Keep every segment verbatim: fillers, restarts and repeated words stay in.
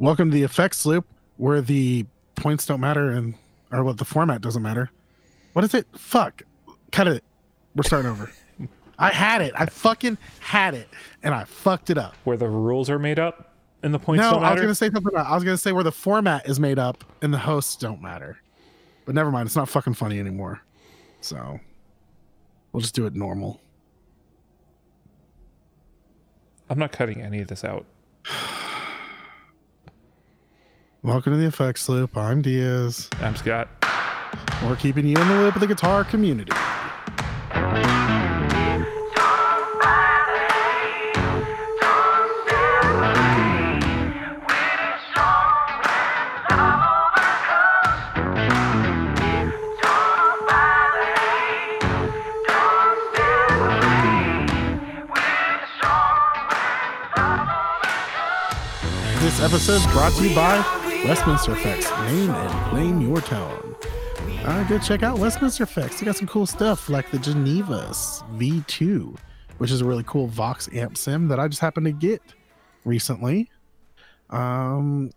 Welcome to the effects loop, where the points don't matter and or what the format doesn't matter. What is it? Fuck. Cut it. We're starting over. I had it. I fucking had it, and I fucked it up. Where the rules are made up and the points no, don't matter? No, I was going to say something about, I was going to say where the format is made up and the hosts don't matter. But never mind. It's not fucking funny anymore. So we'll just do it normal. I'm not cutting any of this out. Welcome to the Effects Loop. I'm Diaz. I'm Scott. We're keeping you in the loop of the guitar community. This episode brought to you by Westminster Effects, name and claim your tone. Uh, go check out Westminster Effects. They got some cool stuff like the Geneva V two, which is a really cool Vox amp sim that I just happened to get recently. Um,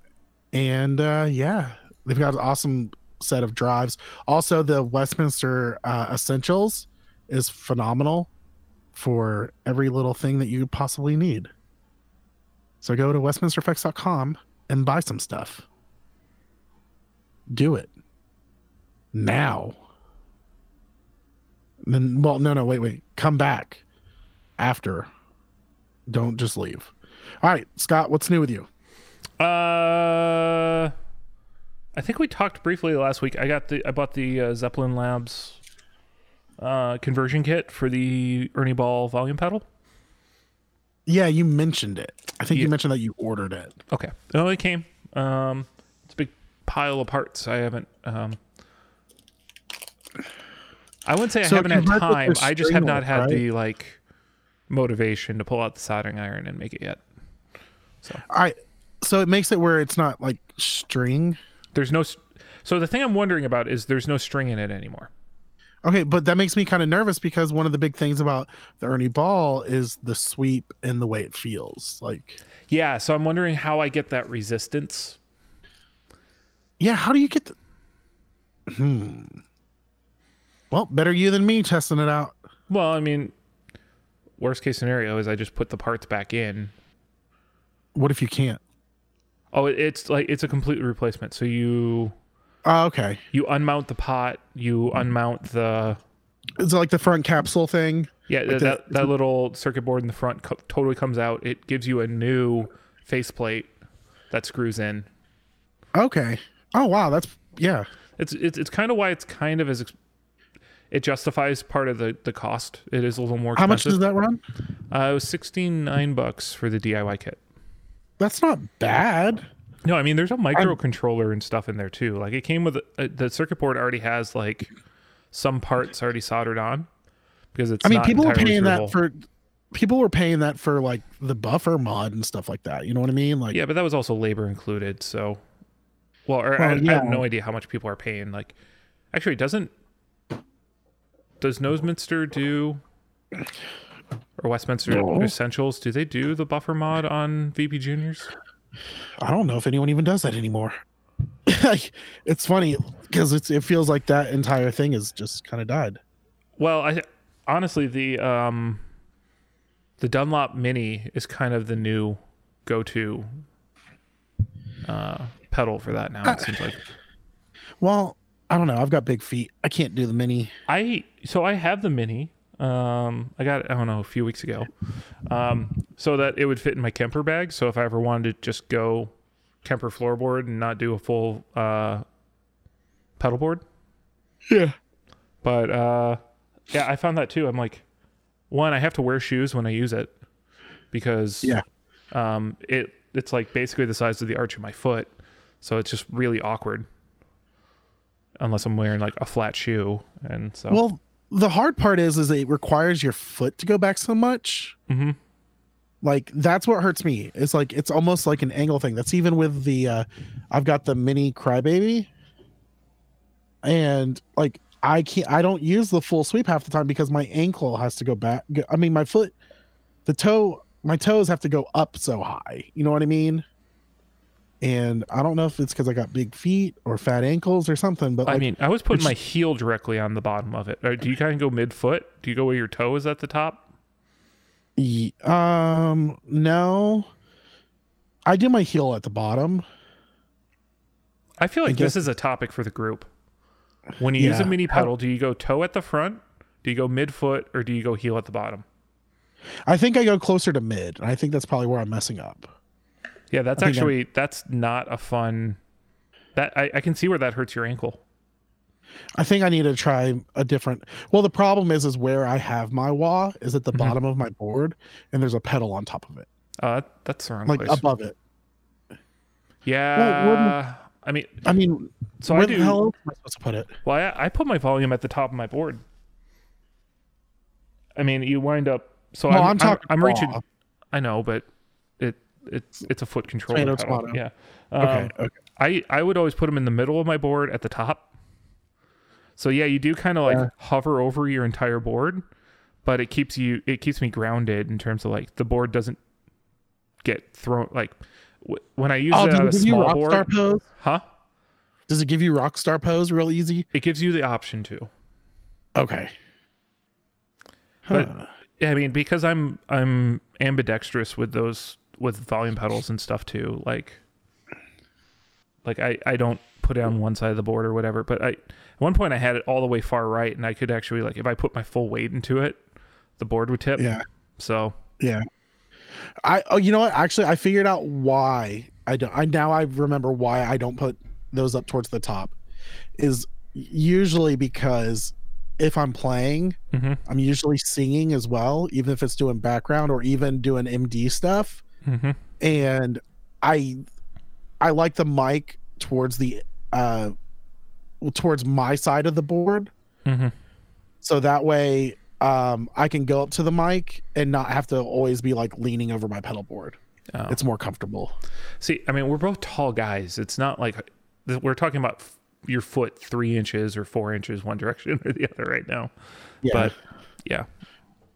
and uh, yeah, they've got an awesome set of drives. Also, the Westminster uh, Essentials is phenomenal for every little thing that you possibly need. So go to westminster effects dot com and buy some stuff. Do it now. Then, well, no, no, wait, wait. Come back after. Don't just leave. All right, Scott, what's new with you? Uh, I think we talked briefly last week. I got the, I bought the uh, Zeppelin Labs uh, conversion kit for the Ernie Ball volume pedal. Yeah, you mentioned it. I think yeah. you mentioned that you ordered it. Okay. Oh, it came. Um, it's a big pile of parts. I haven't. Um, I wouldn't say I so haven't had time. I just have not had right? the like motivation to pull out the soldering iron and make it yet. So. All right. So it makes it where it's not like string. There's no. So the thing I'm wondering about is there's no string in it anymore. Okay, but that makes me kind of nervous because one of the big things about the Ernie Ball is the sweep and the way it feels. Like, yeah, so I'm wondering how I get that resistance. Yeah, how do you get the... Hmm. Well, better you than me testing it out. Well, I mean, worst case scenario is I just put the parts back in. What if you can't? Oh, it's like it's a complete replacement. So you... Oh, okay. You unmount the pot. You unmount the... It's like the front capsule thing. Yeah, like that the, that little circuit board in the front co- totally comes out. It gives you a new faceplate that screws in. Okay. Oh, wow. That's... Yeah. It's it's it's kind of why it's kind of as... It justifies part of the, the cost. It is a little more expensive. How much does that run? Uh, it was sixteen nine bucks for the D I Y kit. That's not bad. No, I mean, there's a microcontroller I'm, and stuff in there, too. Like, it came with... A, a, the circuit board already has, like, some parts already soldered on. Because it's I mean, not people were paying durable. that for... People were paying that for, like, the buffer mod and stuff like that. You know what I mean? Like, yeah, but that was also labor included, so... Well, or well I, yeah. I have no idea how much people are paying. Like, actually, doesn't... Does Noseminster do... Or Westminster no. Essentials, do they do the buffer mod on V P Juniors? I don't know if anyone even does that anymore. It's funny because it's it feels like that entire thing is just kind of died. Well, I honestly the um the Dunlop Mini is kind of the new go-to uh pedal for that now. It uh, seems like. Well, I don't know. I've got big feet. I can't do the Mini. I so I have the Mini. Um, I got it, I don't know, a few weeks ago, um, so that it would fit in my Kemper bag. So if I ever wanted to just go Kemper floorboard and not do a full uh, pedal board. Yeah. But uh, yeah, I found that too. I'm like, one, I have to wear shoes when I use it because yeah. um, it it's like basically the size of the arch of my foot. So it's just really awkward unless I'm wearing like a flat shoe. And so. Well, the hard part is, is it requires your foot to go back so much. Mm-hmm. Like that's what hurts me. It's like, it's almost like an angle thing. That's even with the, uh, I've got the Mini Crybaby and like, I can't, I don't use the full sweep half the time because my ankle has to go back. I mean, my foot, the toe, my toes have to go up so high. You know what I mean? And I don't know if it's because I got big feet or fat ankles or something, but I like, mean, I was putting my heel directly on the bottom of it. Or do you kind of go midfoot? Do you go where your toe is at the top? Um, no, I do my heel at the bottom. I feel like I guess, this is a topic for the group. When you yeah. use a mini pedal, do you go toe at the front? Do you go midfoot, or do you go heel at the bottom? I think I go closer to mid. And I think that's probably where I'm messing up. Yeah, that's actually, that's not a fun, that I, I can see where that hurts your ankle. I think I need to try a different, well, the problem is, is where I have my wah is at the mm-hmm. bottom of my board, and there's a pedal on top of it. Uh, that's the wrong like place. Like above it. Yeah. Well, I mean, I mean, so where I do, the hell am I supposed to put it? Well, I, I put my volume at the top of my board. I mean, you wind up, so no, I'm, I'm, I'm, I'm reaching, I know, but it. It's it's a foot controller. Yeah. Um, okay, okay. I, I would always put them in the middle of my board at the top. So yeah, you do kind of like yeah. hover over your entire board, but it keeps you it keeps me grounded in terms of like the board doesn't get thrown. Like w- when I use oh, it on a small board, pose? huh? Does it give you rock star pose real easy? It gives you the option to. Okay. But huh. I mean, because I'm I'm ambidextrous with those. With volume pedals and stuff too, like like I, I don't put it on one side of the board or whatever, but I at one point I had it all the way far right, and I could actually, like, if I put my full weight into it, the board would tip. Yeah. So yeah. I oh you know what? Actually, I figured out why I don't I now I remember why I don't put those up towards the top. Is usually because if I'm playing, mm-hmm. I'm usually singing as well, even if it's doing background or even doing M D stuff. Mm-hmm. And I, I like the mic towards the, uh, towards my side of the board. Mm-hmm. So that way, um, I can go up to the mic and not have to always be like leaning over my pedal board. Oh. It's more comfortable. See, I mean, we're both tall guys. It's not like we're talking about f- your foot three inches or four inches one direction or the other right now. Yeah. But yeah.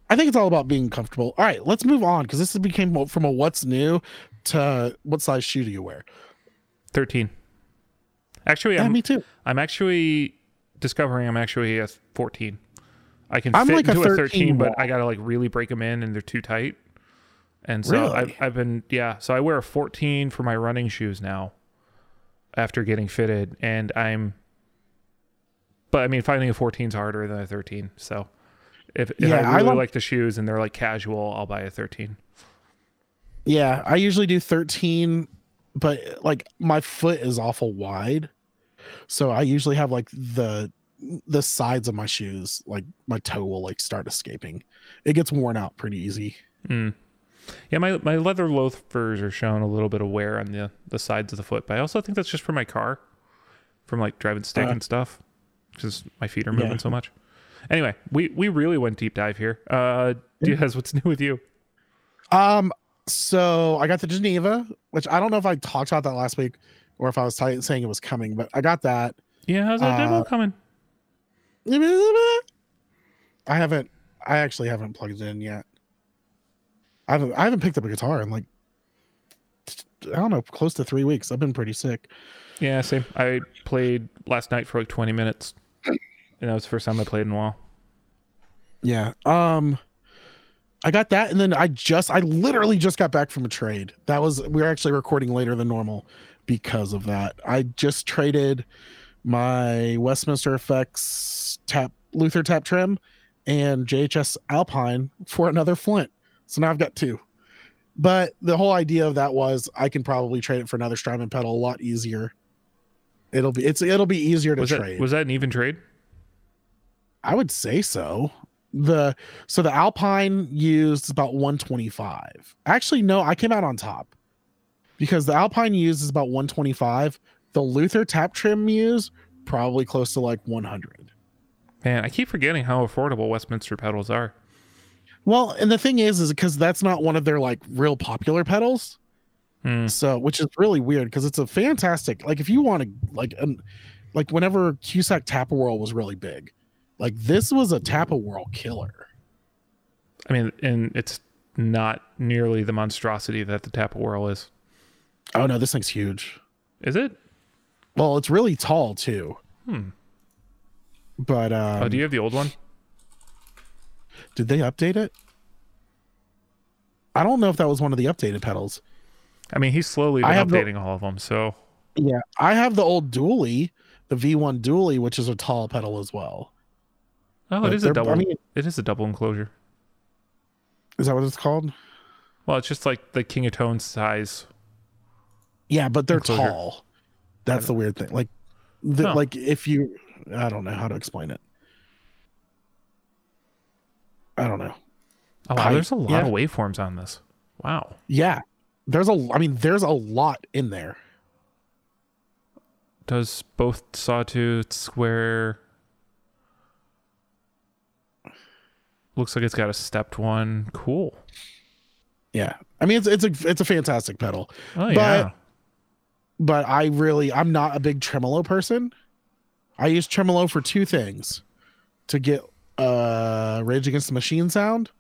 I think it's all about being comfortable. All right, let's move on, because this became from a what's new to what size shoe do you wear? thirteen. Actually, yeah, I'm, me too. I'm actually discovering I'm actually a fourteen. I can I'm fit like into a thirteen, a thirteen but I got to like really break them in, and they're too tight. And so really? I've, I've been, yeah. So I wear a fourteen for my running shoes now after getting fitted. And I'm, but I mean, finding a fourteen is harder than a thirteen. So. If, if yeah, I really I like, like the shoes and they're like casual, I'll buy a thirteen. Yeah, I usually do thirteen, but like my foot is awful wide. So I usually have like the the sides of my shoes, like my toe will like start escaping. It gets worn out pretty easy. Mm. Yeah, my, my leather loafers are showing a little bit of wear on the, the sides of the foot. But I also think that's just from my car, from like driving stick uh, and stuff, because my feet are moving yeah. so much. Anyway, we, we really went deep dive here. Uh, Diaz, what's new with you? Um, so I got the Geneva, which I don't know if I talked about that last week or if I was t- saying it was coming, but I got that. Yeah, how's that uh, demo coming? I haven't. I actually haven't plugged it in yet. I haven't. I haven't picked up a guitar in like I don't know, close to three weeks. I've been pretty sick. Yeah, same. I played last night for like twenty minutes. And that was the first time I played in a while. Yeah. Um, I got that. And then I just, I literally just got back from a trade. That was, we were actually recording later than normal because of that. I just traded my Westminster Effects tap, Luther tap trim and J H S Alpine for another Flint. So now I've got two. But the whole idea of that was I can probably trade it for another Strymon pedal a lot easier. It'll be, it's, it'll be easier to was that, trade. Was that an even trade? I would say so. The so the Alpine used about one twenty-five. Actually, no, I came out on top because the Alpine used is about one twenty-five. The Luther tap trim used probably close to like one hundred. Man, I keep forgetting how affordable Westminster pedals are. Well, and the thing is, is because that's not one of their like real popular pedals. Hmm. So, which is really weird because it's a fantastic, like if you want to like, um, like whenever Cusack Tap-A-Whirl was really big. Like, this was a Tap-A-Whirl killer. I mean, and it's not nearly the monstrosity that the Tap-A-Whirl is. Oh no, this thing's huge. Is it? Well, it's really tall too. Hmm. But um, oh, do you have the old one? Did they update it? I don't know if that was one of the updated pedals. I mean, he's slowly been updating the, all of them. So yeah, I have the old dually, the V one dually, which is a tall pedal as well. Oh, but it is a double. I mean, it is a double enclosure. Is that what it's called? Well, it's just like the King of Tone size. Yeah, but they're enclosure. Tall. That's the weird thing. Like, the, oh. like if you, I don't know how to explain it. I don't know. Oh, wow, I, there's a lot yeah. of waveforms on this. Wow. Yeah, there's a. I mean, there's a lot in there. Does both sawtooth square? Looks like it's got a stepped one. Cool. Yeah, I mean it's it's a it's a fantastic pedal. Oh but, yeah. But I really I'm not a big tremolo person. I use tremolo for two things, to get uh Rage Against the Machine sound,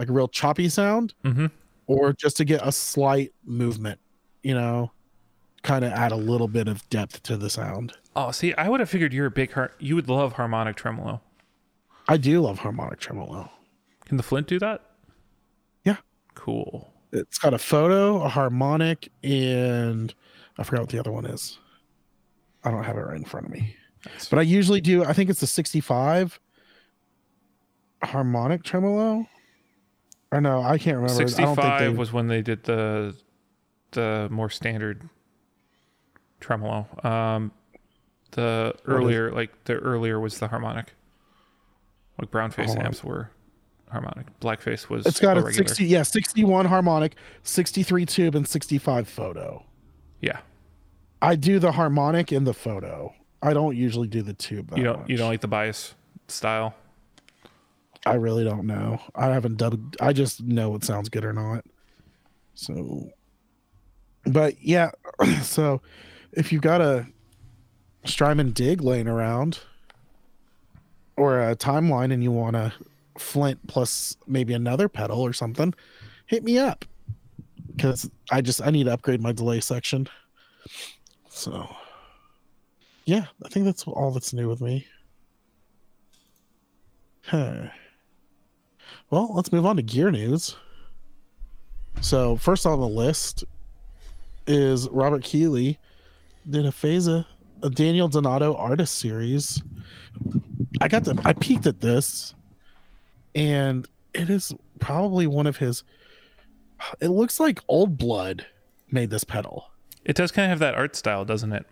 like a real choppy sound, mm-hmm. or just to get a slight movement. You know, kind of add a little bit of depth to the sound. Oh, see, I would have figured you're a big har- you would love harmonic tremolo. I do love harmonic tremolo. Can the Flint do that? Yeah. Cool. It's got a photo, a harmonic, and I forgot what the other one is. I don't have it right in front of me. That's but I usually do, I think it's the sixty-five harmonic tremolo. Or no, I can't remember. sixty-five I don't think they... was when they did the the more standard tremolo. Um, the earlier, is... like the earlier was the harmonic. Like brownface amps were harmonic. Blackface was It's got a, a sixty yeah, sixty-one harmonic, sixty-three tube, and sixty-five photo. Yeah. I do the harmonic in the photo. I don't usually do the tube that you don't much. You don't like the bias style? I really don't know. I haven't dubbed I just know what sounds good or not. So but yeah, so if you've got a Strymon dig laying around or a timeline and you want a Flint plus maybe another pedal or something, hit me up because I just I need to upgrade my delay section. So yeah, I think that's all that's new with me. Huh. Well, let's move on to gear news. So first on the list is Robert Keeley did a Phasa a Daniel Donato artist series. I got to, I peeked at this and it is probably one of his, it looks like Old Blood made this pedal. It does kind of have that art style, doesn't it?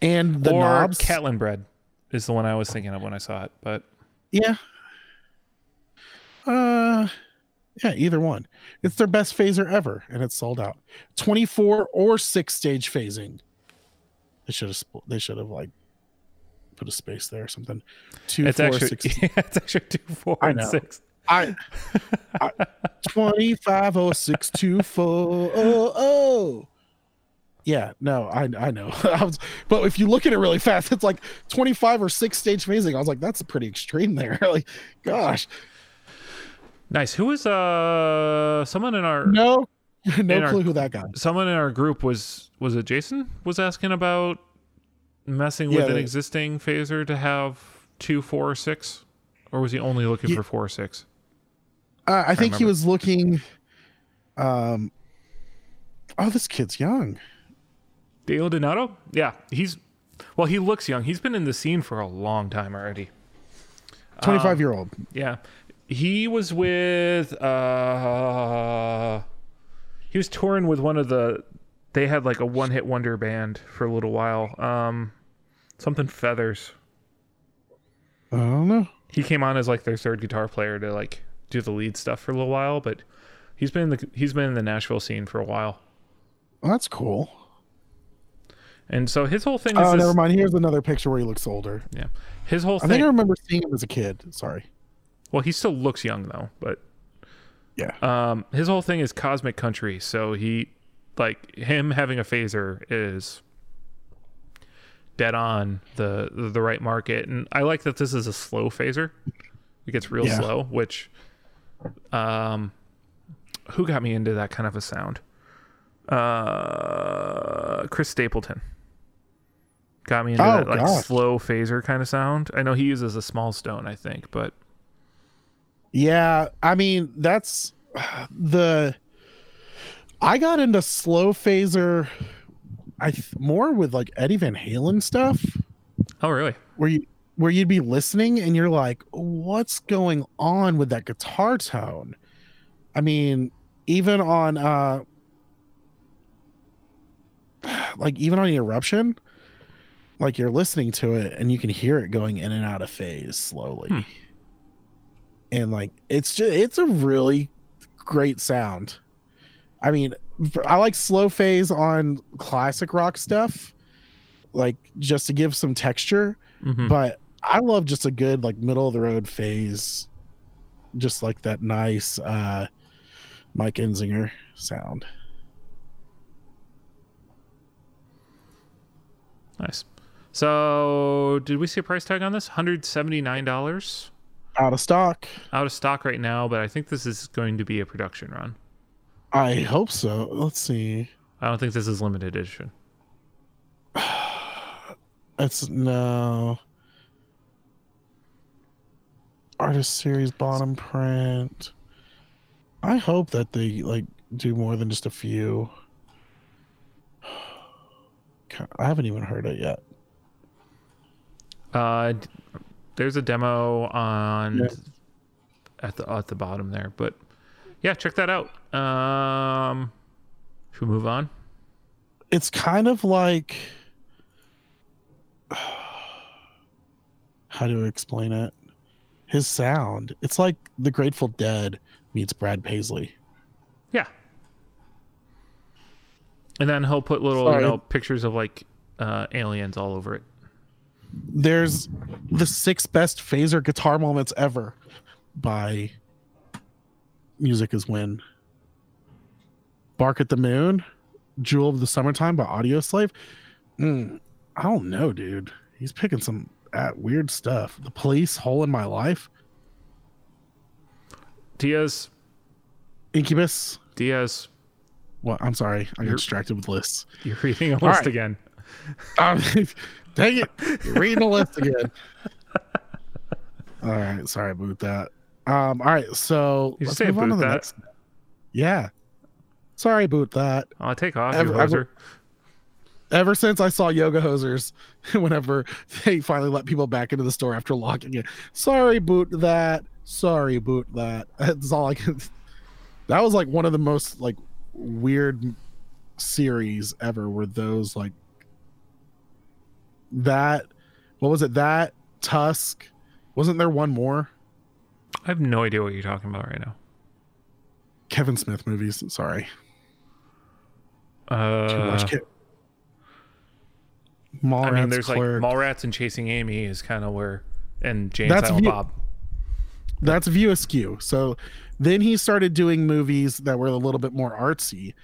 And the or knobs. Catlin bread is the one I was thinking of when I saw it, but yeah. Uh, yeah, either one. It's their best phaser ever and it's sold out. twenty-four or six stage phasing. They should have, they should have like, put a space there or something. Two, it's four, actually, six. Yeah, it's actually two, four, I know. Six. I, I twenty-five oh six two four oh oh. Yeah, no, I I know. I was, but if you look at it really fast, it's like twenty-five or six stage phasing. I was like, that's pretty extreme there. Like, gosh. Nice. Who is uh someone in our no no clue our, who that guy? Someone in our group was was it Jason was asking about. Messing with yeah, an they, existing phaser to have two, four, or six, or was he only looking yeah, for four or six? Uh, I, I think remember. He was looking. Um, oh, this kid's young. Daniel Donato, yeah, he's well, he looks young. He's been in the scene for a long time already. Twenty-five um, year old. Yeah, he was with. Uh, he was touring with one of the. They had like a one-hit wonder band for a little while. Um, something Feathers. I don't know. He came on as like their third guitar player to like do the lead stuff for a little while, but he's been in the he's been in the Nashville scene for a while. Well, that's cool. And so his whole thing is Oh, this, never mind. Here's another picture where he looks older. Yeah. His whole thing I think I remember seeing him as a kid. Sorry. Well, he still looks young though, but yeah. Um, his whole thing is cosmic country, so he like him having a phaser is dead on the the right market, and I like that this is a slow phaser. It gets real yeah. slow, which um who got me into that kind of a sound uh, Chris Stapleton got me into oh, that like gosh. slow phaser kind of sound. I know he uses a small stone, I think, but yeah, I mean that's the I got into slow phaser. I more with like Eddie Van Halen stuff. Oh, really? Where you where you'd be listening and you're like, what's going on with that guitar tone? I mean, even on uh, like even on Eruption, like you're listening to it and you can hear it going in and out of phase slowly, hmm. and like it's just it's a really great sound. I mean, I like slow phase on classic rock stuff, like just to give some texture, mm-hmm. but I love just a good like middle of the road phase, just like that nice uh, Mike Enzinger sound. Nice. So did we see a price tag on this? one hundred seventy-nine dollars. Out of stock. Out of stock right now, but I think this is going to be a production run. I hope so. Let's see. I don't think this is limited edition. That's no. Artist series bottom print. I hope that they like do more than just a few. I haven't even heard it yet. Uh, there's a demo on yeah. at the at the bottom there, but. Yeah, check that out. Um, should we move on? It's kind of like... How do I explain it? His sound. It's like the Grateful Dead meets Brad Paisley. Yeah. And then he'll put little Sorry. you know, pictures of like uh, aliens all over it. There's the six best phaser guitar moments ever by... Music is When. Bark at the Moon, Jewel of the Summertime by Audio Slave. Mm, I don't know, dude. He's picking some at weird stuff. The Police, Hole in My Life. Diaz. Incubus. Diaz. What? I'm sorry. I got you're, distracted with lists. You're reading a list right. again. Um, dang it. You're reading a list again. All right. Sorry about that. Um, all right, so you let's say move boot on to the that. Next. Yeah. Sorry, boot that. I'll take off. Ever, you ever, ever since I saw Yoga Hosers, whenever they finally let people back into the store after locking it. Sorry, boot that. Sorry, boot that. That's all I can. That was like one of the most like weird series ever. Were those like that? What was it? That Tusk? Wasn't there one more? I have no idea what you're talking about right now. Kevin Smith movies. Sorry. Uh, Too much. Ke- Mallrats. I mean, there's Clerk. like Mallrats and Chasing Amy is kind of where, and James that's Island view, Bob. That's View Askew. So then he started doing movies that were a little bit more artsy.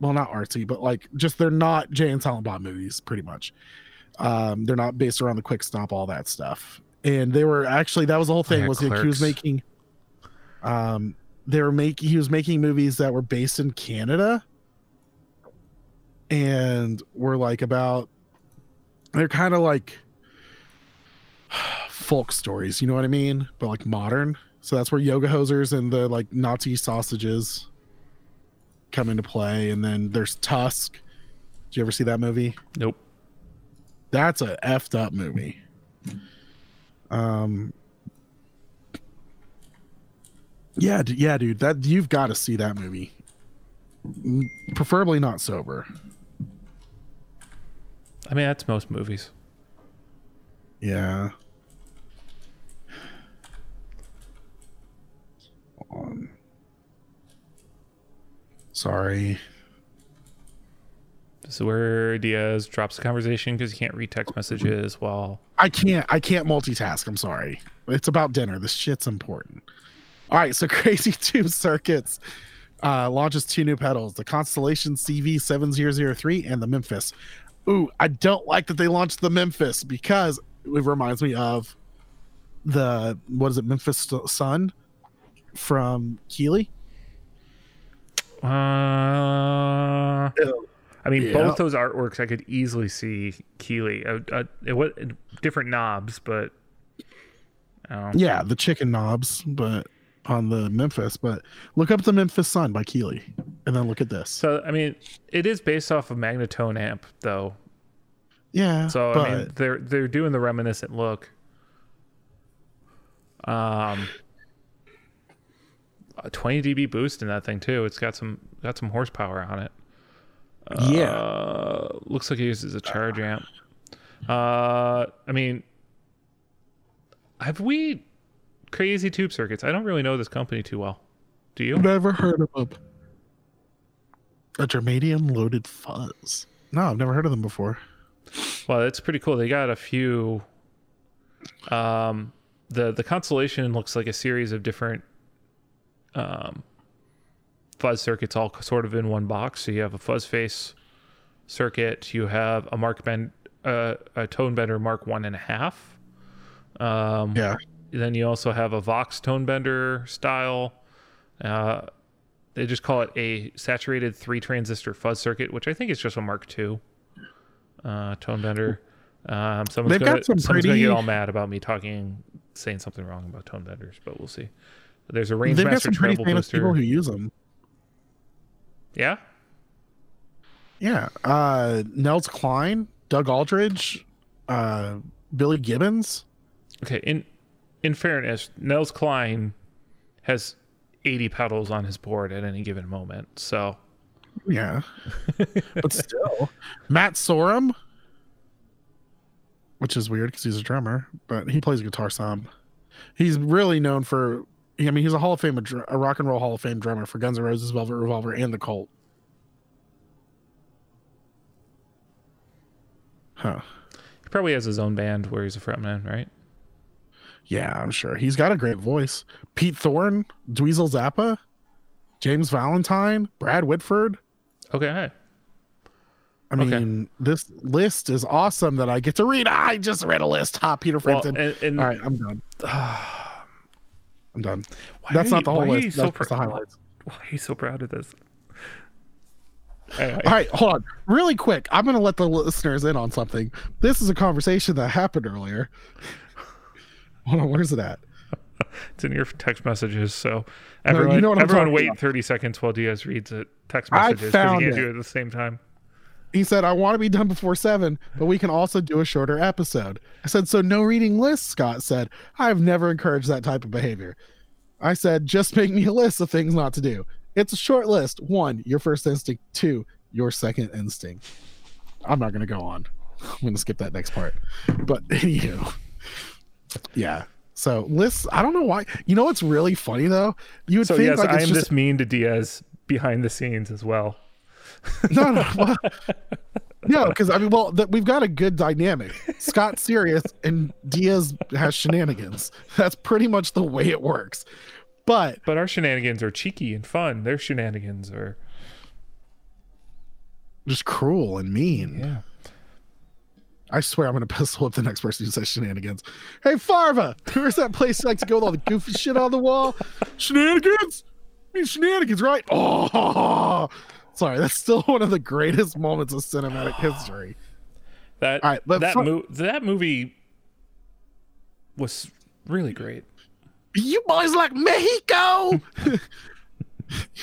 Well, not artsy, but like just they're not Jay and Silent Bob movies, pretty much. Um, they're not based around the Quick Stop, all that stuff. And they were actually that was the whole thing yeah, was like, he was making, um, they were making he was making movies that were based in Canada, and were like about they're kind of like folk stories, you know what I mean? But like modern. So that's where Yoga Hosers and the like Nazi sausages come into play. And then there's Tusk. Did you ever see that movie? Nope. That's a effed up movie. Um. Yeah, d- yeah, dude. That you've got to see that movie. Preferably not sober. I mean, that's most movies. Yeah. Hold on. Sorry. This is where Diaz drops the conversation because you can't read text messages while I can't I can't multitask. I'm sorry. It's about dinner. This shit's important. All right, so Crazy Tube Circuits uh, launches two new pedals, the Constellation C V seven oh oh three and the Memphis. Ooh, I don't like that they launched the Memphis because it reminds me of the what is it, Memphis Sun from Keeley. Uh, I mean, yeah. both those artworks, I could easily see Keeley. Uh, uh, it was different knobs, but oh. yeah, the chicken knobs, but on the Memphis. But look up the Memphis Sun by Keeley, and then look at this. So, I mean, it is based off of Magnetone amp, though. Yeah. So but... I mean, they're they're doing the reminiscent look. Um. A twenty decibel boost in that thing too. It's got some got some horsepower on it. Uh, yeah, looks like it uses a charge uh, amp. Uh, I mean, have we Crazy Tube Circuits? I don't really know this company too well. Do you? Never heard of them. A germanium loaded fuzz. No, I've never heard of them before. Well, that's pretty cool. They got a few. Um, the the Constellation looks like a series of different. Um, fuzz circuits all sort of in one box. So you have a fuzz face circuit, you have a Mark Bend, uh, a Tone Bender Mark One and a Half. Um, yeah. Then you also have a Vox Tone Bender style. Uh, they just call it a saturated three transistor fuzz circuit, which I think is just a Mark Two uh, Tone Bender. Um, someone's They've gonna, got some someone's pretty... gonna get all mad about me talking, saying something wrong about Tone Benders, but we'll see. There's a Range They've Master got some pretty famous booster. People who use them. Yeah? Yeah. Uh, Nels Cline, Doug Aldridge, uh, Billy Gibbons. Okay, in in fairness, Nels Cline has eighty pedals on his board at any given moment, so... Yeah. But still. Matt Sorum, which is weird because he's a drummer, but he plays guitar some. He's really known for... I mean, he's a Hall of Fame, a rock and roll Hall of Fame drummer for Guns N' Roses, Velvet Revolver, and The Cult. Huh. He probably has his own band where he's a frontman, right? Yeah, I'm sure. He's got a great voice. Pete Thorne, Dweezil Zappa, James Valentine, Brad Whitford. Okay, hey. I mean, okay. This list is awesome that I get to read. I just read a list. Ha, Peter Frampton. Well, and, and... All right, I'm done. I'm done. Why That's not you, the whole list. So That's pr- the highlights. Why are you so proud of this? Anyway. All right, hold on. Really quick, I'm going to let the listeners in on something. This is a conversation that happened earlier. Hold on, where's it at? It's in your text messages, so everyone, no, you know what I'm everyone wait about. thirty seconds while Diaz reads it. Text messages, because you can't it. do it at the same time. He said, I want to be done before seven, but we can also do a shorter episode. I said, so no reading lists, Scott said. I've never encouraged that type of behavior. I said, just make me a list of things not to do. It's a short list. One, your first instinct. Two, your second instinct. I'm not going to go on. I'm going to skip that next part. But anywho, yeah. So lists, I don't know why. You know what's really funny, though? You would so, think yes, like I am just... this mean to Diaz behind the scenes as well. no, no, well, no, because I mean, well, that we've got a good dynamic. Scott's serious, and Diaz has shenanigans. That's pretty much the way it works. But but our shenanigans are cheeky and fun. Their shenanigans are just cruel and mean. Yeah. I swear I'm gonna pistol up the next person who says shenanigans. Hey, Farva, where's that place you like to go with all the goofy shit on the wall? Shenanigans? I mean, shenanigans, right? Oh. Sorry, that's still one of the greatest moments of cinematic history. That right, that, fun- mo- that movie was really great. You boys like Mexico?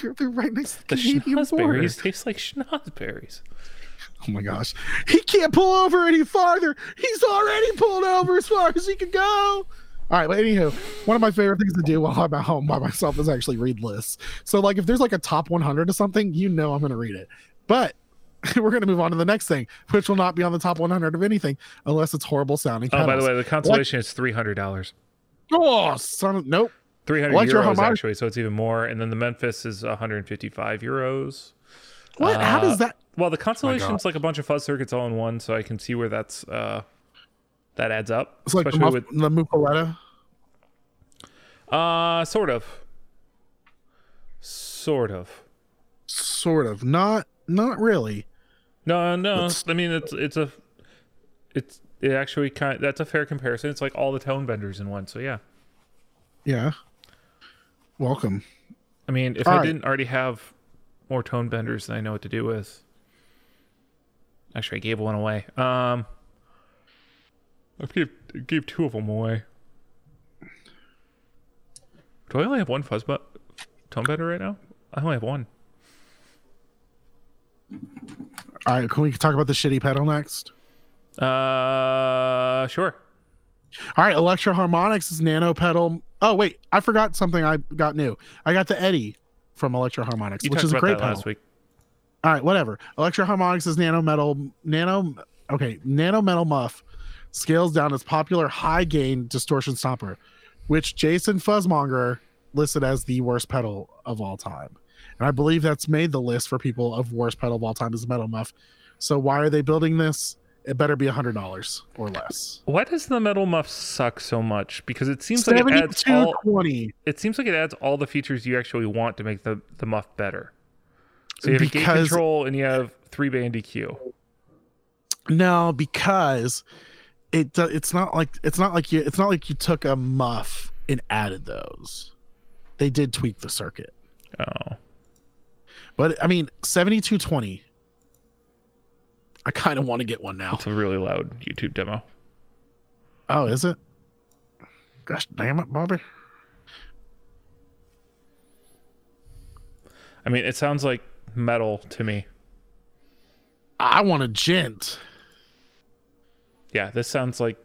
You're right next to the Canadian border. The tastes like schnozberries. Oh my gosh. He can't pull over any farther. He's already pulled over as far as he can go. All right, but anywho, one of my favorite things to do while I'm at home by myself is actually read lists. So, like, if there's like a top one hundred or something, you know I'm going to read it. But we're going to move on to the next thing, which will not be on the top one hundred of anything unless it's horrible sounding. Oh, by the way, the Constellation like, is three hundred dollars. Oh, son of, nope. three hundred like euros, actually, so it's even more. And then the Memphis is one hundred fifty-five euros. What? Uh, How does that? Well, the Constellation's oh like a bunch of fuzz circuits all in one, so I can see where that's... Uh... That adds up. It's like the, with, the Mucoletta? Uh, sort of. Sort of. Sort of. Not not really. No, no. It's, I mean, it's it's a... It's it actually kind of, that's a fair comparison. It's like all the Tone Benders in one, so yeah. Yeah. Welcome. I mean, if all I right. didn't already have more Tone Benders than I know what to do with. Actually, I gave one away. Um, I gave, gave two of them away. Do I only have one Fuzzbot Tone Bender right now? I only have one. All right, can we talk about the shitty pedal next? Uh, sure. All right, Electro Harmonix is nano pedal. Oh wait, I forgot something. I got new. I got the Eddie from Electro Harmonix, you which is a great pedal. Last week. All right, whatever. Electro Harmonix is nano metal. Nano. Okay, nano metal muff scales down its popular high gain distortion stomper, which Jason Fuzzmonger listed as the worst pedal of all time. And I believe that's made the list for people of worst pedal of all time is metal muff. So why are they building this? It better be one hundred dollars or less. Why does the metal muff suck so much? Because it seems like it adds all, it seems like it adds all the features you actually want to make the, the muff better. So you have because, gate control and you have three band E Q. No, because it it's not like it's not like you it's not like you took a muff and added those. They did tweak the circuit. Oh. But I mean, seventy-two twenty. I kind of want to get one now. It's a really loud YouTube demo. Oh, is it? Gosh damn it, Bobby. I mean, it sounds like metal to me. I want a gent. Yeah, this sounds like...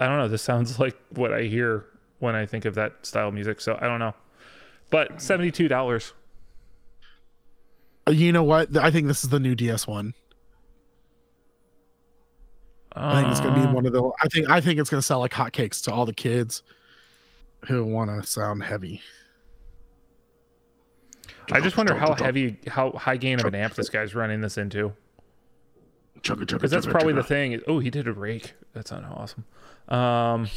I don't know. This sounds like what I hear when I think of that style of music, so I don't know. But seventy-two dollars. You know what? I think this is the new D S one. Uh, I think it's going to be one of the... I think I think it's going to sell like hotcakes to all the kids who want to sound heavy. I just wonder how heavy, how high gain of an amp this guy's running this into. Because that's probably the thing. Oh, he did a rake. That's not awesome. Um,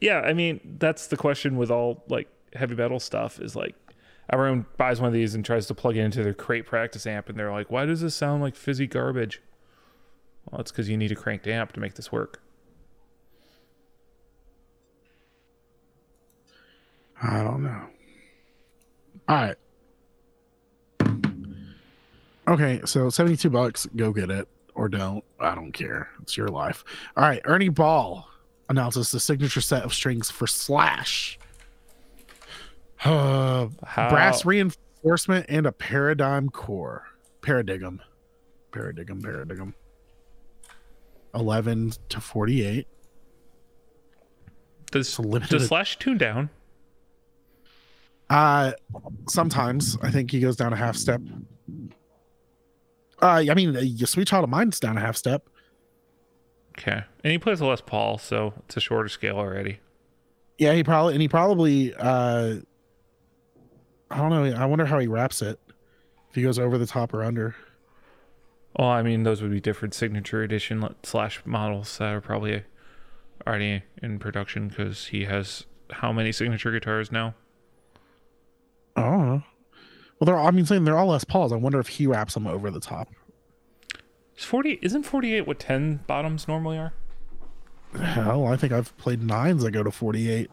yeah, I mean, that's the question with all like heavy metal stuff is like, everyone buys one of these and tries to plug it into their crate practice amp, and they're like, why does this sound like fizzy garbage? Well, it's because you need a cranked amp to make this work. I don't know. All right. Okay, so seventy-two bucks, go get it, or don't. I don't care. It's your life. All right, Ernie Ball announces the signature set of strings for Slash. Uh, brass reinforcement and a paradigm core. Paradigm. Paradigm, paradigm. eleven to forty-eight. Does, does Slash tune down? Uh, sometimes. I think he goes down a half step. Uh, I mean, your Sweet Child of Mine's down a half step. Okay. And he plays a Les Paul, so it's a shorter scale already. Yeah, he probably... And he probably... Uh, I don't know. I wonder how he wraps it. If he goes over the top or under. Oh, I mean, those would be different signature edition Slash models that are probably already in production because he has how many signature guitars now? I don't know. Well, they're all, I mean, saying they're all Les Pauls. I wonder if he wraps them over the top. Is forty isn't forty-eight what ten bottoms normally are? Hell, I think I've played nines that go to forty-eight.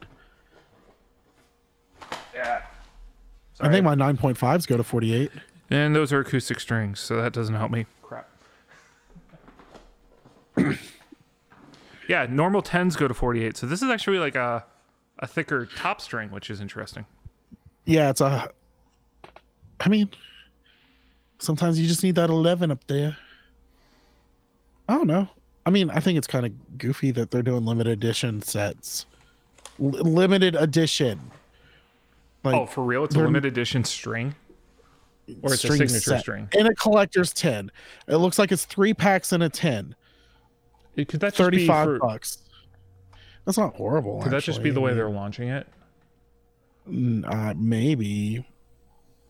Yeah. Sorry. I think my nine point fives go to forty-eight. And those are acoustic strings, so that doesn't help me. Crap. Yeah, normal tens go to forty-eight. So this is actually like a, a thicker top string, which is interesting. Yeah, it's a... I mean, sometimes you just need that eleven up there. I don't know. I mean, I think it's kind of goofy that they're doing limited edition sets. L- limited edition. Like, oh, for real? It's a limited edition string? Or it's a signature set. String? In a collector's tin. It looks like it's three packs in a tin. It, could that just thirty-five be for... bucks. That's not horrible. Could actually. That just be the way they're launching it? Uh, maybe.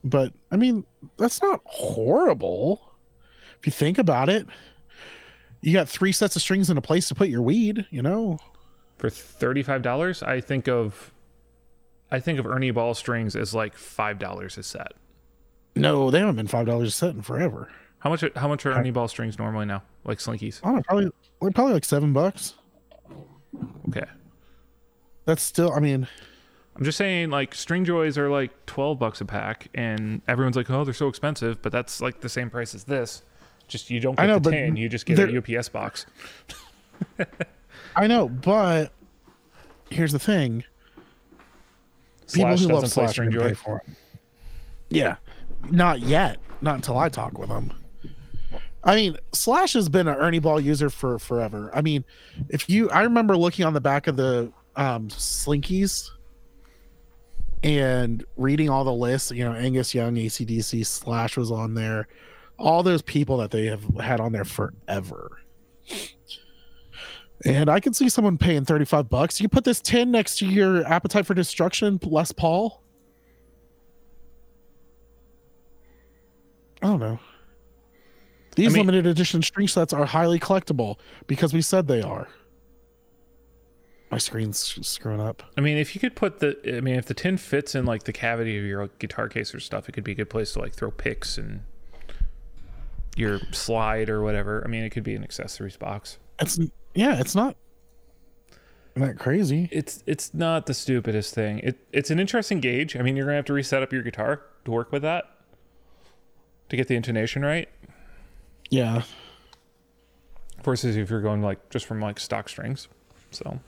But, I mean, that's not horrible. If you think about it, you got three sets of strings in a place to put your weed, you know? For thirty-five dollars, I think of... I think of Ernie Ball strings as like five dollars a set. No, they haven't been five dollars a set in forever. How much How much are Ernie Ball strings normally now? Like Slinkies? I don't know, probably, probably like seven bucks. Okay. That's still, I mean... I'm just saying, like, string joys are like twelve bucks a pack, and everyone's like, oh, they're so expensive, but that's like the same price as this. Just you don't get I know, the tin, you just get a U P S box. I know, but here's the thing. Slash people who love Slash are going to pay for it. Yeah. Not yet. Not until I talk with them. I mean, Slash has been an Ernie Ball user for forever. I mean, if you, I remember looking on the back of the um, Slinkies and reading all the lists, you know, Angus Young, A C D C, Slash was on there. All those people that they have had on there forever. And I could see someone paying thirty-five bucks. You put this tin next to your Appetite for Destruction, Les Paul. I don't know. These I mean, limited edition string sets are highly collectible because we said they are. My screen's screwing up. I mean, if you could put the, I mean, if the tin fits in like the cavity of your guitar case or stuff, it could be a good place to like throw picks and your slide or whatever. I mean, it could be an accessories box. It's yeah, it's not that crazy. It's it's not the stupidest thing. It it's an interesting gauge. I mean, you're gonna have to reset up your guitar to work with that to get the intonation right. Yeah. Versus if you're going like just from like stock strings. So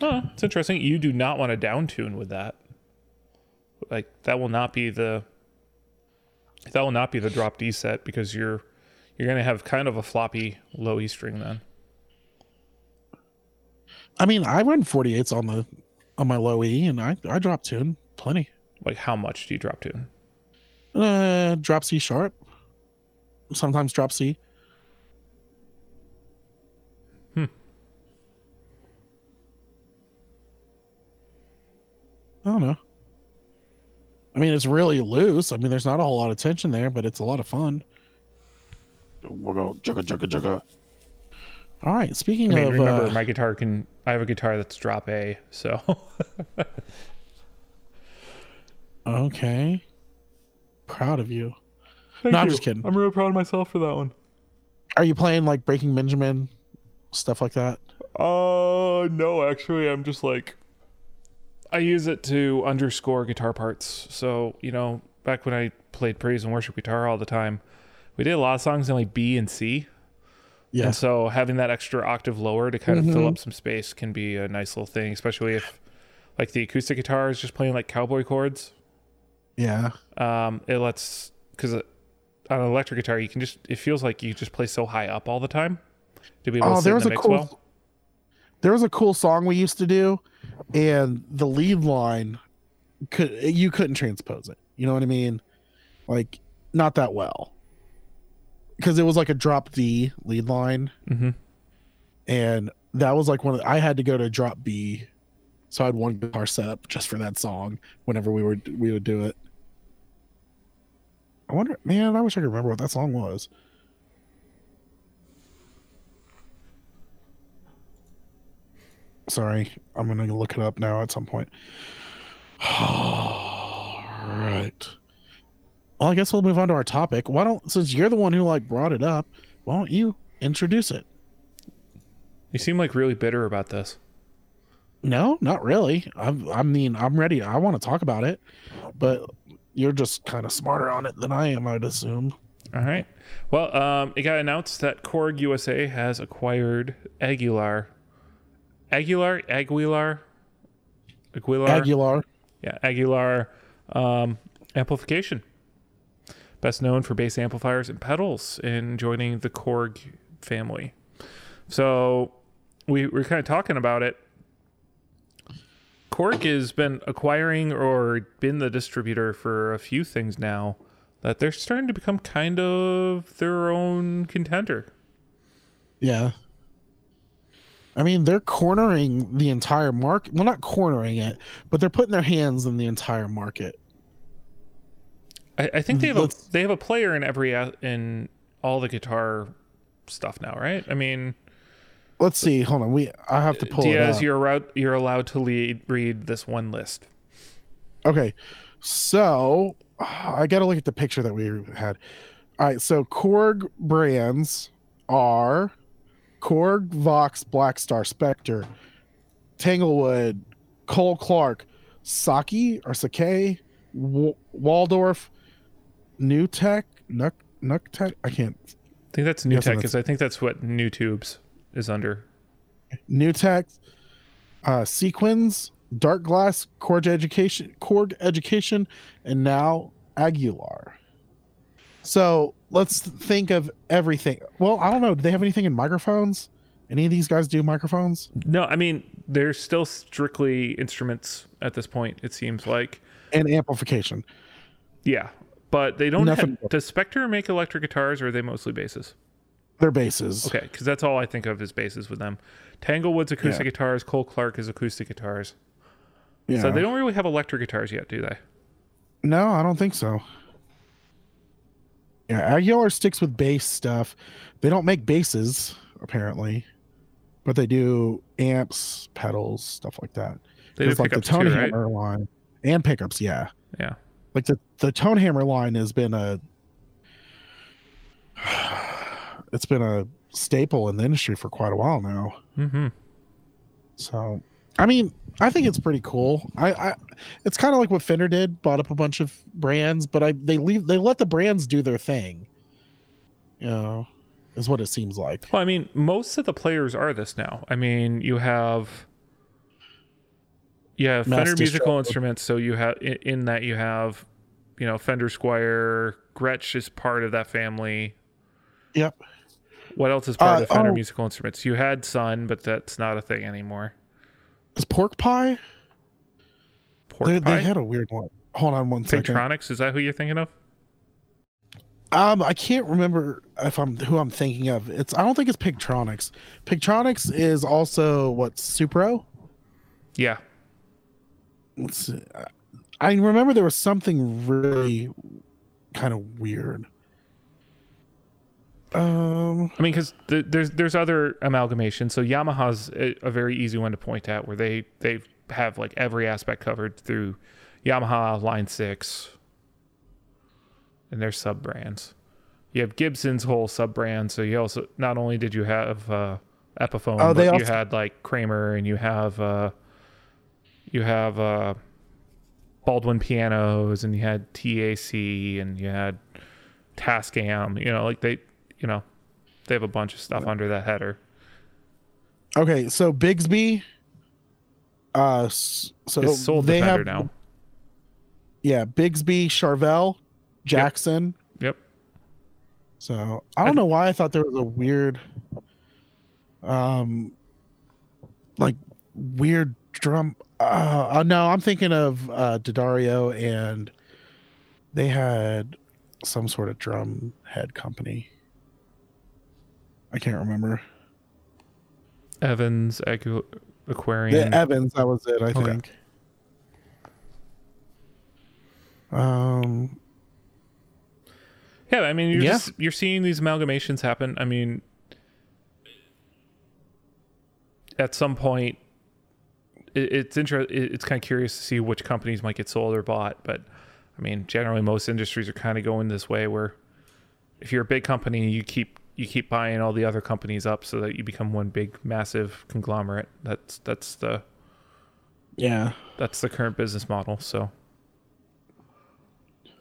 huh, it's interesting. You do not want to down tune with that. Like that will not be the that will not be the drop D set, because you're you're gonna have kind of a floppy low E string then. I mean, I run forty-eights on the on my low E, and I, I drop tune plenty. Like how much do you drop tune? Uh drop C sharp. Sometimes drop C. Hmm. I don't know. I mean, it's really loose. I mean, there's not a whole lot of tension there, but it's a lot of fun. We'll go chugga chugga chugga. All right. Speaking I mean, of, remember uh, my guitar can. I have a guitar that's drop A. So. Okay. Proud of you. Thank no, you. I'm just kidding. I'm really proud of myself for that one. Are you playing like Breaking Benjamin, stuff like that? Uh, no, actually, I'm just like, I use it to underscore guitar parts. So, you know, back when I played praise and worship guitar all the time, we did a lot of songs in like B and C. Yeah. And so having that extra octave lower to kind mm-hmm. of fill up some space can be a nice little thing, especially if like the acoustic guitar is just playing like cowboy chords. Yeah. Um, it lets, because on an electric guitar, you can just, it feels like you just play so high up all the time to be able to oh, sit there was in the a mix cool, well. There was a cool song we used to do, and the lead line, could you couldn't transpose it. You know what I mean? Like, not that well. Because it was like a drop D lead line. Mm-hmm. And that was like one of the, I had to go to drop B. So I had one guitar set up just for that song whenever we were we would do it. I wonder, man, I wish I could remember what that song was. Sorry, I'm going to look it up now at some point. All right. Well, I guess we'll move on to our topic. Why don't, since you're the one who like brought it up, why don't you introduce it? You seem like really bitter about this. No, not really. I'm, I mean, I'm ready. I want to talk about it, but you're just kind of smarter on it than I am, I'd assume. All right. Well, um, it got announced that Korg U S A has acquired Aguilar. Aguilar? Aguilar? Aguilar? Aguilar. Yeah, Aguilar um, amplification. Best known for bass amplifiers and pedals, in joining the Korg family. So we we're kind of talking about it. Korg has been acquiring or been the distributor for a few things now that they're starting to become kind of their own contender. Yeah. I mean, they're cornering the entire market. Well, not cornering it, but they're putting their hands in the entire market. I, I think they have a, they have a player in every in all the guitar stuff now, right? I mean, let's see. Hold on, we I have to pull Diaz, it out. Diaz, you're you're allowed to lead, read this one list. Okay, so I got to look at the picture that we had. All right, so Korg brands are Korg, Vox, Black Star, Spectre, Tanglewood, Cole Clark, Saki or Sake, w- Waldorf, New Tech, Nuk Nuk Tech. I can't. I think that's New Tech because I think that's what New Tubes is under. New Tech, uh, Sequins, Dark Glass, Korg Education, Korg Education, and now Aguilar. So let's think of everything. Well, I don't know. Do they have anything in microphones? Any of these guys do microphones? No, I mean, they're still strictly instruments at this point, it seems like. And amplification. Yeah, but they don't Nothing. have... Does Spectre make electric guitars, or are they mostly basses? They're basses. Okay, because that's all I think of is basses with them. Tanglewood's acoustic yeah. guitars. Cole Clark is acoustic guitars. Yeah. So they don't really have electric guitars yet, do they? No, I don't think so. Yeah, Aguilar sticks with bass stuff. They don't make basses, apparently. But they do amps, pedals, stuff like that. They do like the Tone too, Hammer right? line and pickups, yeah. Yeah. Like the, the Tone Hammer line has been a it's been a staple in the industry for quite a while now. Mm-hmm. So, I mean, I think it's pretty cool. I, I it's kind of like what Fender did, bought up a bunch of brands, but I they leave they let the brands do their thing. You know. Is what it seems like. Well, I mean, most of the players are this now. I mean, you have, yeah, Fender musical instruments. So you have in that you have, you know, Fender Squier, Gretsch is part of that family. Yep. What else is part uh, of Fender oh, musical instruments? You had Sun, but that's not a thing anymore. Is Pork Pie? Pork they, Pie. They had a weird one. Hold on one second. Pigtronics, is that who you're thinking of? Um, I can't remember if I'm who I'm thinking of. It's I don't think it's Pigtronics. Pigtronics is also what Supro. Yeah. Let's see. I remember there was something really kind of weird. Um, I mean, because th- there's there's other amalgamations. So Yamaha's a, a very easy one to point at, where they they have like every aspect covered through Yamaha Line Six. And their sub brands. You have Gibson's whole sub brand. So you also not only did you have uh, Epiphone, oh, but also- you had like Kramer, and you have uh, you have uh, Baldwin Pianos, and you had T A C, and you had Tascam. You know, like they, you know, they have a bunch of stuff under that header. Okay, so Bigsby. Uh, so it's sold they have now. Yeah, Bigsby, Charvel. Jackson. Yep. yep. So I don't know why I thought there was a weird, um, like weird drum. Uh, no, I'm thinking of uh, D'Addario, and they had some sort of drum head company. I can't remember. Evans Agu- Aquarium. The Evans, that was it. I okay. think. Um. Yeah, I mean, you're yeah. just, you're seeing these amalgamations happen. I mean, at some point, it, it's inter- it, It's kind of curious to see which companies might get sold or bought. But I mean, generally, most industries are kind of going this way, where if you're a big company, you keep you keep buying all the other companies up so that you become one big, massive conglomerate. That's that's the yeah, that's the current business model. So.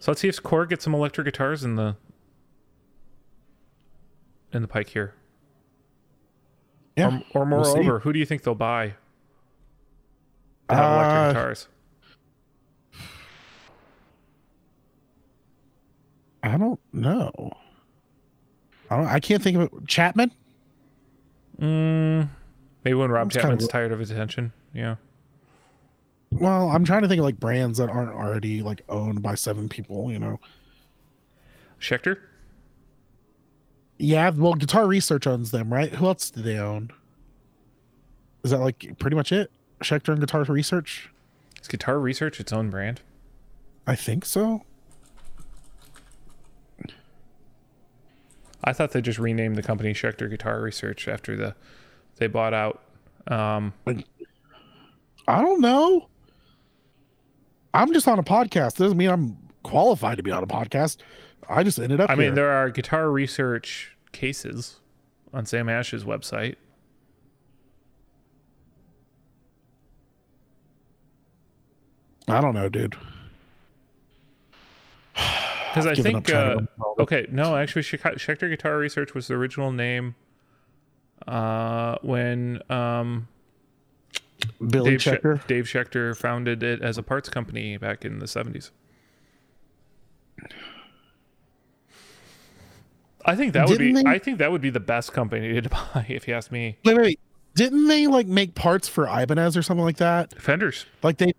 So let's see if Korg gets some electric guitars in the in the pike here. Yeah. Or, or moreover, we'll who do you think they'll buy to have uh, electric guitars? I don't know. I don't. I can't think of it. Chapman. Mm, maybe when Rob That's Chapman's kind of... tired of his attention. Yeah. Well, I'm trying to think of like brands that aren't already like owned by seven people, you know. Schecter? Yeah, well, Guitar Research owns them, right? Who else do they own? Is that like pretty much it? Schecter and Guitar Research? Is Guitar Research its own brand? I think so. I thought they just renamed the company Schecter Guitar Research after the they bought out. Um, like, I don't know. I'm just on a podcast. Doesn't mean I'm qualified to be on a podcast. I just ended up I here. mean, there are Guitar Research cases on Sam Ash's website. I don't know, dude. Because I think, uh, okay, no, actually, Schecter Guitar Research was the original name uh, when um, Billy Dave Schecter. She- Dave Schecter founded it as a parts company back in the seventies. I think that Didn't would be. They... I think that would be the best company to buy, if you ask me. Wait, wait. Didn't they like make parts for Ibanez or something like that? Fenders. Like they.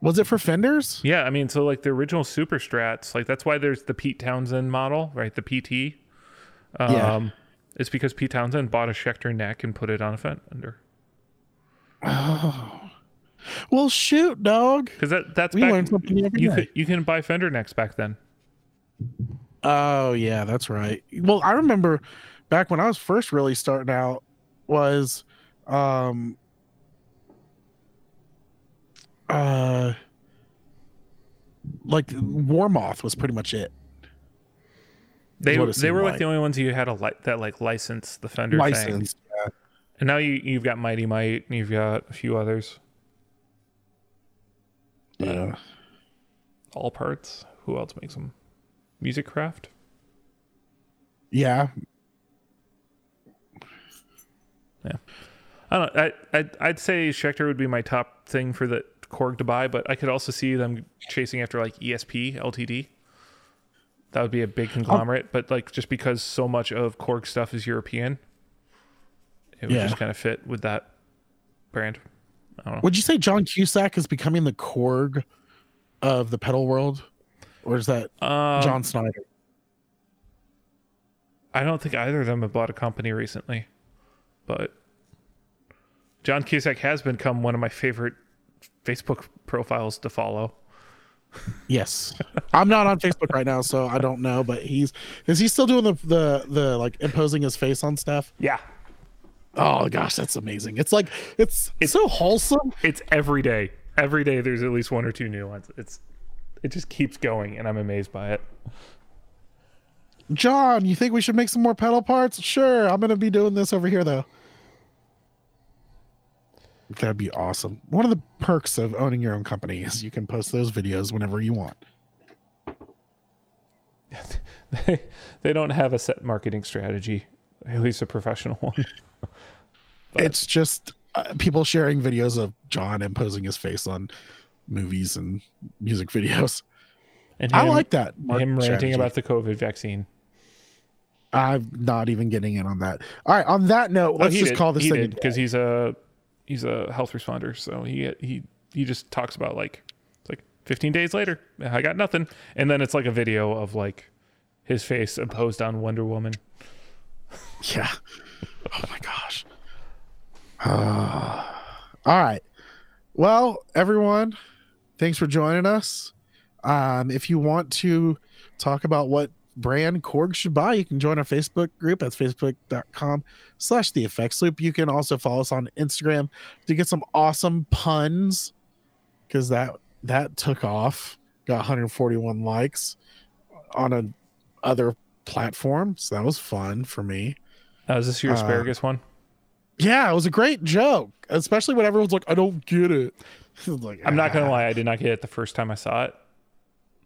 Was it for Fenders? Yeah, I mean, so like the original Super Strats, like that's why there's the Pete Townsend model, right? The P T. Um, yeah. It's because Pete Townsend bought a Schecter neck and put it on a Fender. Oh. Well, shoot, dog. Because that that's we back, learned something every you, day. Could, you can buy Fender necks back then. Oh yeah, that's right. Well, I remember back when I was first really starting out was um uh like Warmoth was pretty much it. They they were like, like the only ones you had a li- that like license the Fender license, thing. Yeah. And now you you've got Mighty Might and you've got a few others. Yeah. All Parts. Who else makes them? Music Craft? Yeah. Yeah. I don't I I I'd say Schecter would be my top thing for the Korg to buy, but I could also see them chasing after like E S P Ltd. That would be a big conglomerate, oh. but like just because so much of Korg stuff is European, it would yeah. just kind of fit with that brand. I don't know. Would you say John Cusack is becoming the Korg of the pedal world? Or is that um, John Snyder? I don't think either of them have bought a company recently, but John Cusack has become one of my favorite Facebook profiles to follow. Yes, I'm not on Facebook right now, so I don't know. But he's is he still doing the the the like imposing his face on stuff? Yeah. Oh gosh, that's amazing. It's like it's it's so wholesome. It's every day. Every day, there's at least one or two new ones. It's. It just keeps going, and I'm amazed by it. John, you think we should make some more pedal parts? Sure, I'm going to be doing this over here, though. That'd be awesome. One of the perks of owning your own company is you can post those videos whenever you want. they, they don't have a set marketing strategy, at least a professional one. It's just uh, people sharing videos of John imposing his face on movies and music videos, and him, I like that. Him ranting strategy. About the COVID vaccine. I'm not even getting in on that. All right, on that note, let's oh, just did. call this he thing because he's a he's a health responder, so he he he just talks about like it's like fifteen days later, I got nothing, and then it's like a video of like his face imposed on Wonder Woman. Yeah. Oh my gosh. Uh, all right. Well, everyone. Thanks for joining us. Um, if you want to talk about what brand Korg should buy, you can join our Facebook group. That's facebook.com slash the effects loop. You can also follow us on Instagram to get some awesome puns, because that that took off. Got one hundred forty-one likes on a other platform. So that was fun for me. Uh, is this your asparagus uh, one? Yeah, it was a great joke, especially when everyone's like, I don't get it. Like, I'm not gonna lie, I did not get it the first time I saw it.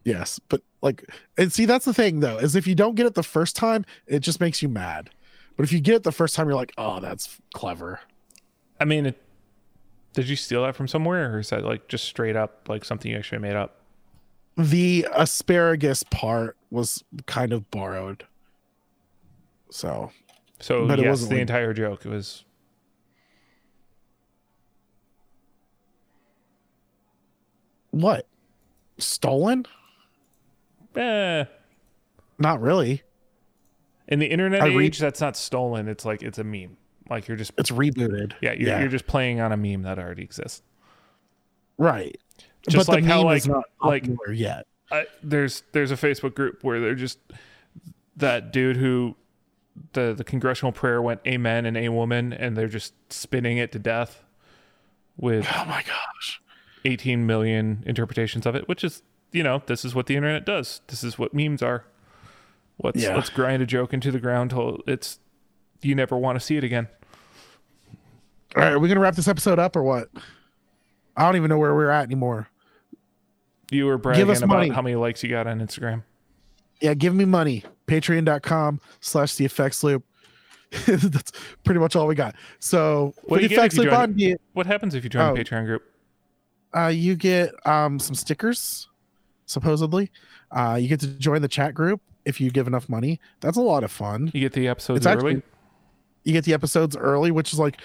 Yes, but like, and see, that's the thing though, is if you don't get it the first time, it just makes you mad. But if you get it the first time, you're like, oh, that's clever. I mean, it, did you steal that from somewhere, or is that like just straight up like something you actually made up? The asparagus part was kind of borrowed. So, so but yes, it wasn't the like, entire joke. It was. What? Stolen? Eh. Not really. In the internet I age, re- that's not stolen. It's like it's a meme. Like you're just it's rebooted. Yeah, you're, yeah. you're just playing on a meme that already exists. Right. Just but like the meme how like is not like yet. I, there's there's a Facebook group where they're just that dude who the the congressional prayer went amen and a woman, and they're just spinning it to death with oh my gosh. eighteen million interpretations of it, which is, you know, this is what the internet does. This is what memes are. Let's yeah. let's grind a joke into the ground till it's you never want to see it again. All right, are we gonna wrap this episode up or what? I don't even know where we're at anymore. You were bragging about money. How many likes you got on Instagram. Yeah, give me money. Patreon.com slash the effects loop. That's pretty much all we got. So what, you get if you join, on, you, what happens if you join oh, the Patreon group? Uh, you get um, some stickers, supposedly. Uh, you get to join the chat group if you give enough money. That's a lot of fun. You get the episodes it's early? Actually, you get the episodes early, which is like,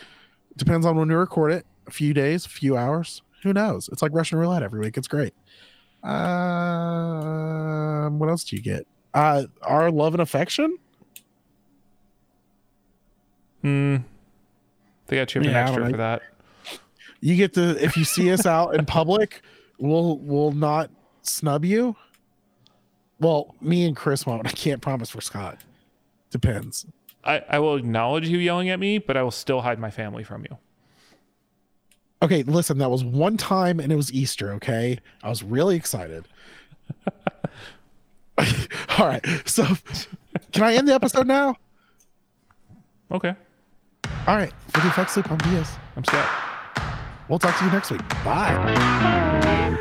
depends on when we record it. A few days, a few hours. Who knows? It's like Russian roulette every week. It's great. Uh, what else do you get? Uh, our love and affection? Hmm. They got you an yeah, extra for that. You get to, if you see us out in public, we'll we'll not snub you. Well, me and Chris won't. I can't promise for Scott. Depends. I, I will acknowledge you yelling at me, but I will still hide my family from you. Okay, listen, that was one time and it was Easter, okay? I was really excited. All right, so can I end the episode now? Okay. All right, for the effects loop, I'm Diaz. I'm Scott. We'll talk to you next week. Bye.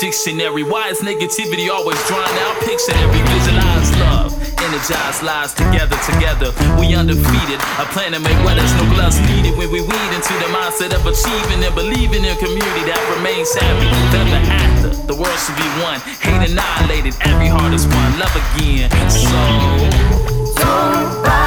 Dictionary, why is negativity always drawn out? Picture every visualized love, energized lives together, together. We undefeated, a plan to make weathers, no gloves needed. When we weed into the mindset of achieving and believing in a community that remains happy. Never after, the world should be one. Hate annihilated, every heart is one. Love again, so don't